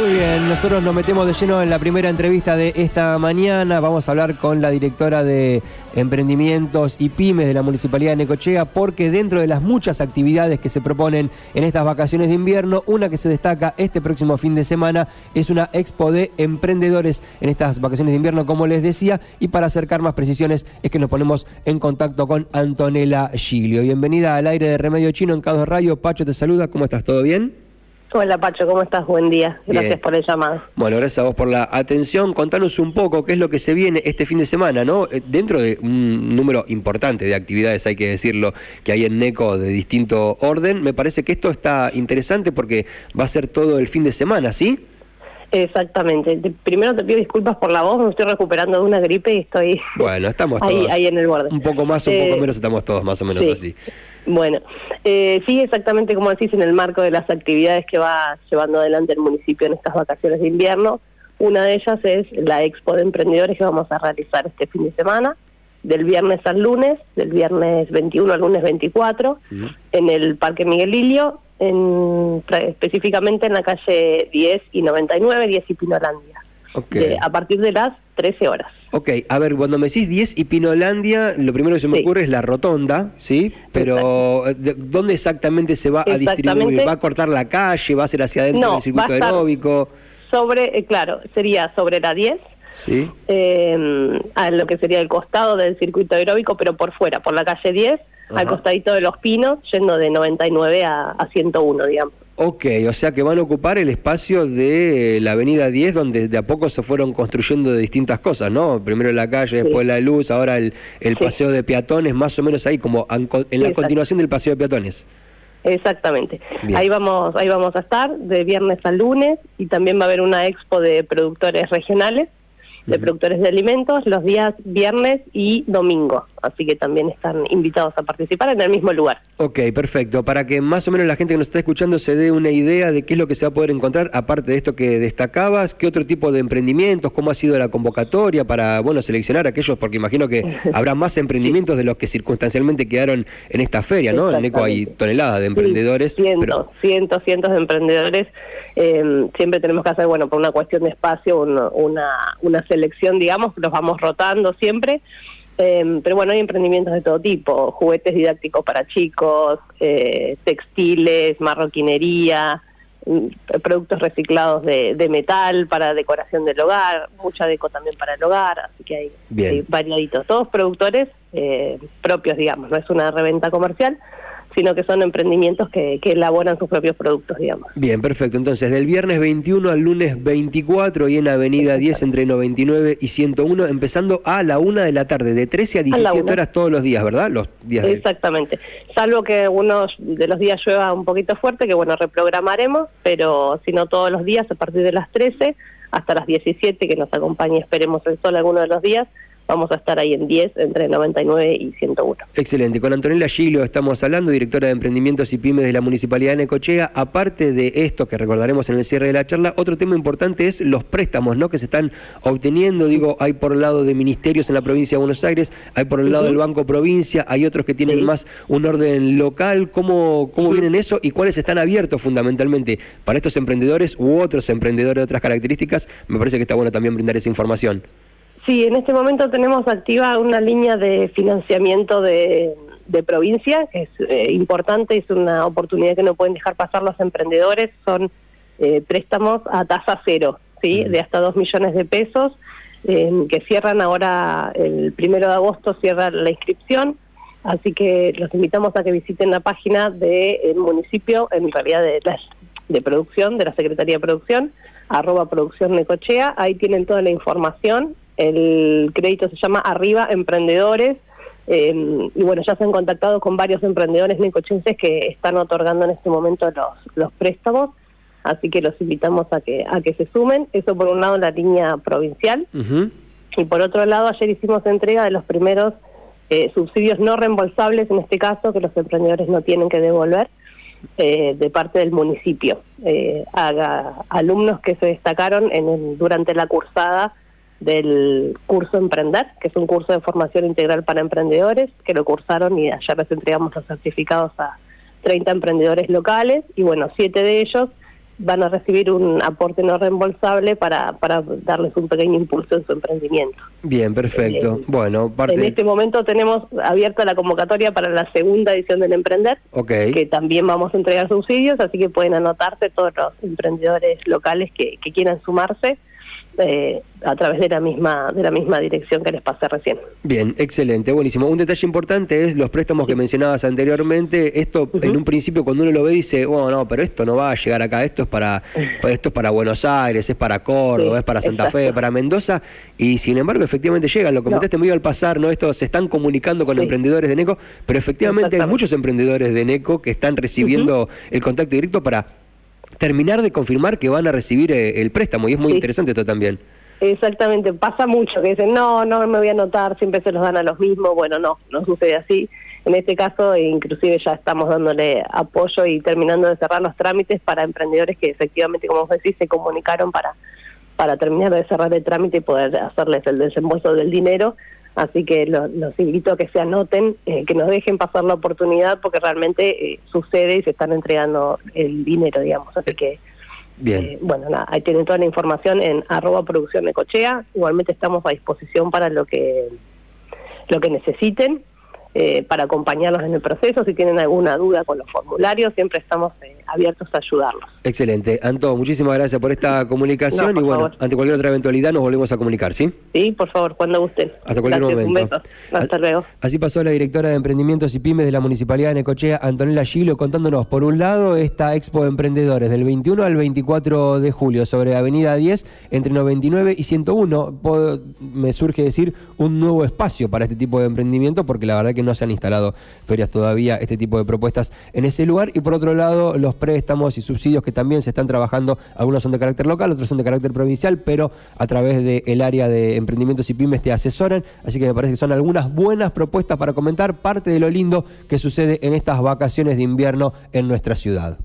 Muy bien, nosotros nos metemos de lleno en la primera entrevista de esta mañana. Vamos a hablar con la directora de Emprendimientos y Pymes de la Municipalidad de Necochea, porque dentro de las muchas actividades que se proponen en estas vacaciones de invierno, una que se destaca este próximo fin de semana es una expo de emprendedores en estas vacaciones de invierno, como les decía, y para acercar más precisiones es que nos ponemos en contacto con Antonella Giglio. Bienvenida al aire de Remedio Chino en Cados Radio. Pacho te saluda, ¿cómo estás? ¿Todo bien? Hola Pacho, ¿cómo estás? Buen día, gracias por el llamado. Bueno, gracias a vos por la atención. Contanos un poco qué es lo que se viene este fin de semana, ¿no? Dentro de un número importante de actividades, hay que decirlo, que hay en Neco de distinto orden. Me parece que esto está interesante porque va a ser todo el fin de semana, ¿sí? Exactamente. Primero te pido disculpas por la voz, me estoy recuperando de una gripe y estoy... Bueno, estamos todos ahí en el borde. Un poco más, un poco menos, estamos todos más o menos así. Bueno, sí, exactamente como decís, en el marco de las actividades que va llevando adelante el municipio en estas vacaciones de invierno, una de ellas es la Expo de Emprendedores que vamos a realizar este fin de semana, del viernes al lunes, del viernes 21 al lunes 24, en el Parque Miguel Lillo, específicamente en la calle 10 y 99, 10 y Pinolandia, a partir de las 13 horas. Ok, a ver, cuando me decís 10 y Pinolandia, lo primero que se me ocurre es la rotonda, ¿sí? Pero, ¿dónde exactamente se va a distribuir? ¿Va a cortar la calle? ¿Va a ser hacia adentro del circuito aeróbico? Claro, sería sobre la 10, ¿sí? A lo que sería el costado del circuito aeróbico, pero por fuera, por la calle 10, al costadito de Los Pinos, yendo de 99 a 101, digamos. Ok, o sea que van a ocupar el espacio de la avenida 10, donde de a poco se fueron construyendo de distintas cosas, ¿no? Primero la calle, después la luz, ahora el paseo de peatones, más o menos ahí, como en la continuación del paseo de peatones. Exactamente. Bien. Ahí vamos a estar, de viernes a lunes, y también va a haber una expo de productores regionales, de productores de alimentos, los días viernes y domingo. Así que también están invitados a participar en el mismo lugar. Ok, perfecto. Para que más o menos la gente que nos está escuchando se dé una idea de qué es lo que se va a poder encontrar, aparte de esto que destacabas, qué otro tipo de emprendimientos, cómo ha sido la convocatoria para, bueno, seleccionar aquellos, porque imagino que habrá más emprendimientos de los que circunstancialmente quedaron en esta feria, ¿no? En Neco hay toneladas de emprendedores. Sí, cientos de emprendedores. Siempre tenemos que hacer, bueno, por una cuestión de espacio, una selección, digamos, los vamos rotando siempre, pero bueno, hay emprendimientos de todo tipo, juguetes didácticos para chicos, textiles, marroquinería, productos reciclados de metal para decoración del hogar, mucha deco también para el hogar, así que hay variaditos, todos productores propios, digamos, no es una reventa comercial, sino que son emprendimientos que elaboran sus propios productos, digamos. Bien, perfecto. Entonces, del viernes 21 al lunes 24, y en Avenida 10, entre 99 y 101, empezando a la 1 de la tarde, de 13 a 17 horas todos los días, ¿verdad? Los días exactamente. Salvo que unos de los días llueva un poquito fuerte, que bueno, reprogramaremos, pero si no todos los días, a partir de las 13 hasta las 17, que nos acompañe, esperemos el sol alguno de los días, vamos a estar ahí en 10, entre 99 y 101. Excelente. Con Antonella Giglio estamos hablando, directora de Emprendimientos y Pymes de la Municipalidad de Necochea. Aparte de esto que recordaremos en el cierre de la charla, otro tema importante es los préstamos, ¿no?, que se están obteniendo. Digo, hay por el lado de ministerios en la provincia de Buenos Aires, hay por el lado del Banco Provincia, hay otros que tienen más un orden local. ¿Cómo vienen eso y cuáles están abiertos fundamentalmente para estos emprendedores u otros emprendedores de otras características? Me parece que está bueno también brindar esa información. Sí, en este momento tenemos activa una línea de financiamiento de provincia, que es importante, es una oportunidad que no pueden dejar pasar los emprendedores, son préstamos a tasa cero, ¿sí?, de hasta 2 millones de pesos, que cierran ahora el 1 de agosto, cierra la inscripción, así que los invitamos a que visiten la página del municipio, en realidad de producción, de la Secretaría de Producción, @producciónnecochea, ahí tienen toda la información. El crédito se llama Arriba Emprendedores, y bueno, ya se han contactado con varios emprendedores necochenses que están otorgando en este momento los préstamos, así que los invitamos a que se sumen. Eso por un lado, la línea provincial, y por otro lado, ayer hicimos entrega de los primeros subsidios no reembolsables, en este caso, que los emprendedores no tienen que devolver, de parte del municipio, a alumnos que se destacaron durante la cursada del curso Emprender, que es un curso de formación integral para emprendedores, que lo cursaron y ayer les entregamos los certificados a 30 emprendedores locales, y bueno, 7 de ellos van a recibir un aporte no reembolsable para darles un pequeño impulso en su emprendimiento. Bien, perfecto. Bueno, en este momento tenemos abierta la convocatoria para la segunda edición del Emprender, que también vamos a entregar subsidios, así que pueden anotarse todos los emprendedores locales que quieran sumarse. A través de la misma dirección que les pasé recién. Bien, excelente, buenísimo. Un detalle importante es los préstamos que mencionabas anteriormente. Esto, en un principio, cuando uno lo ve dice, bueno, no, pero esto no va a llegar acá, esto es para Buenos Aires, es para Córdoba, es para Santa Fe, para Mendoza, y sin embargo, efectivamente llegan. Lo comentaste muy al pasar, ¿no? Esto se están comunicando con emprendedores de Neco, pero efectivamente hay muchos emprendedores de Neco que están recibiendo el contacto directo para terminar de confirmar que van a recibir el préstamo, y es muy interesante esto también. Exactamente, pasa mucho, que dicen, no me voy a anotar, siempre se los dan a los mismos. Bueno, no sucede así. En este caso, inclusive ya estamos dándole apoyo y terminando de cerrar los trámites para emprendedores que efectivamente, como vos decís, se comunicaron para terminar de cerrar el trámite y poder hacerles el desembolso del dinero. Así que los invito a que se anoten, que nos dejen pasar la oportunidad, porque realmente sucede y se están entregando el dinero, digamos. Así que, bien. Bueno, nada, ahí tienen toda la información en @producciónnecochea. Igualmente estamos a disposición para lo que necesiten, para acompañarlos en el proceso. Si tienen alguna duda con los formularios, siempre estamos abiertos a ayudarlos. Excelente. Anto, muchísimas gracias por esta comunicación. Y bueno, ante cualquier otra eventualidad nos volvemos a comunicar, ¿sí? Sí, por favor, cuando gusten. Hasta cualquier momento. Un beso. Hasta luego. Así pasó la directora de Emprendimientos y Pymes de la Municipalidad de Necochea, Antonella Giglio, contándonos, por un lado, esta Expo de Emprendedores del 21 al 24 de julio sobre Avenida 10, entre 99 y 101. Me surge decir un nuevo espacio para este tipo de emprendimiento, porque la verdad que no se han instalado ferias todavía, este tipo de propuestas en ese lugar. Y por otro lado, los préstamos y subsidios que también se están trabajando, algunos son de carácter local, otros son de carácter provincial, pero a través del área de emprendimientos y pymes te asesoran, así que me parece que son algunas buenas propuestas para comentar parte de lo lindo que sucede en estas vacaciones de invierno en nuestra ciudad.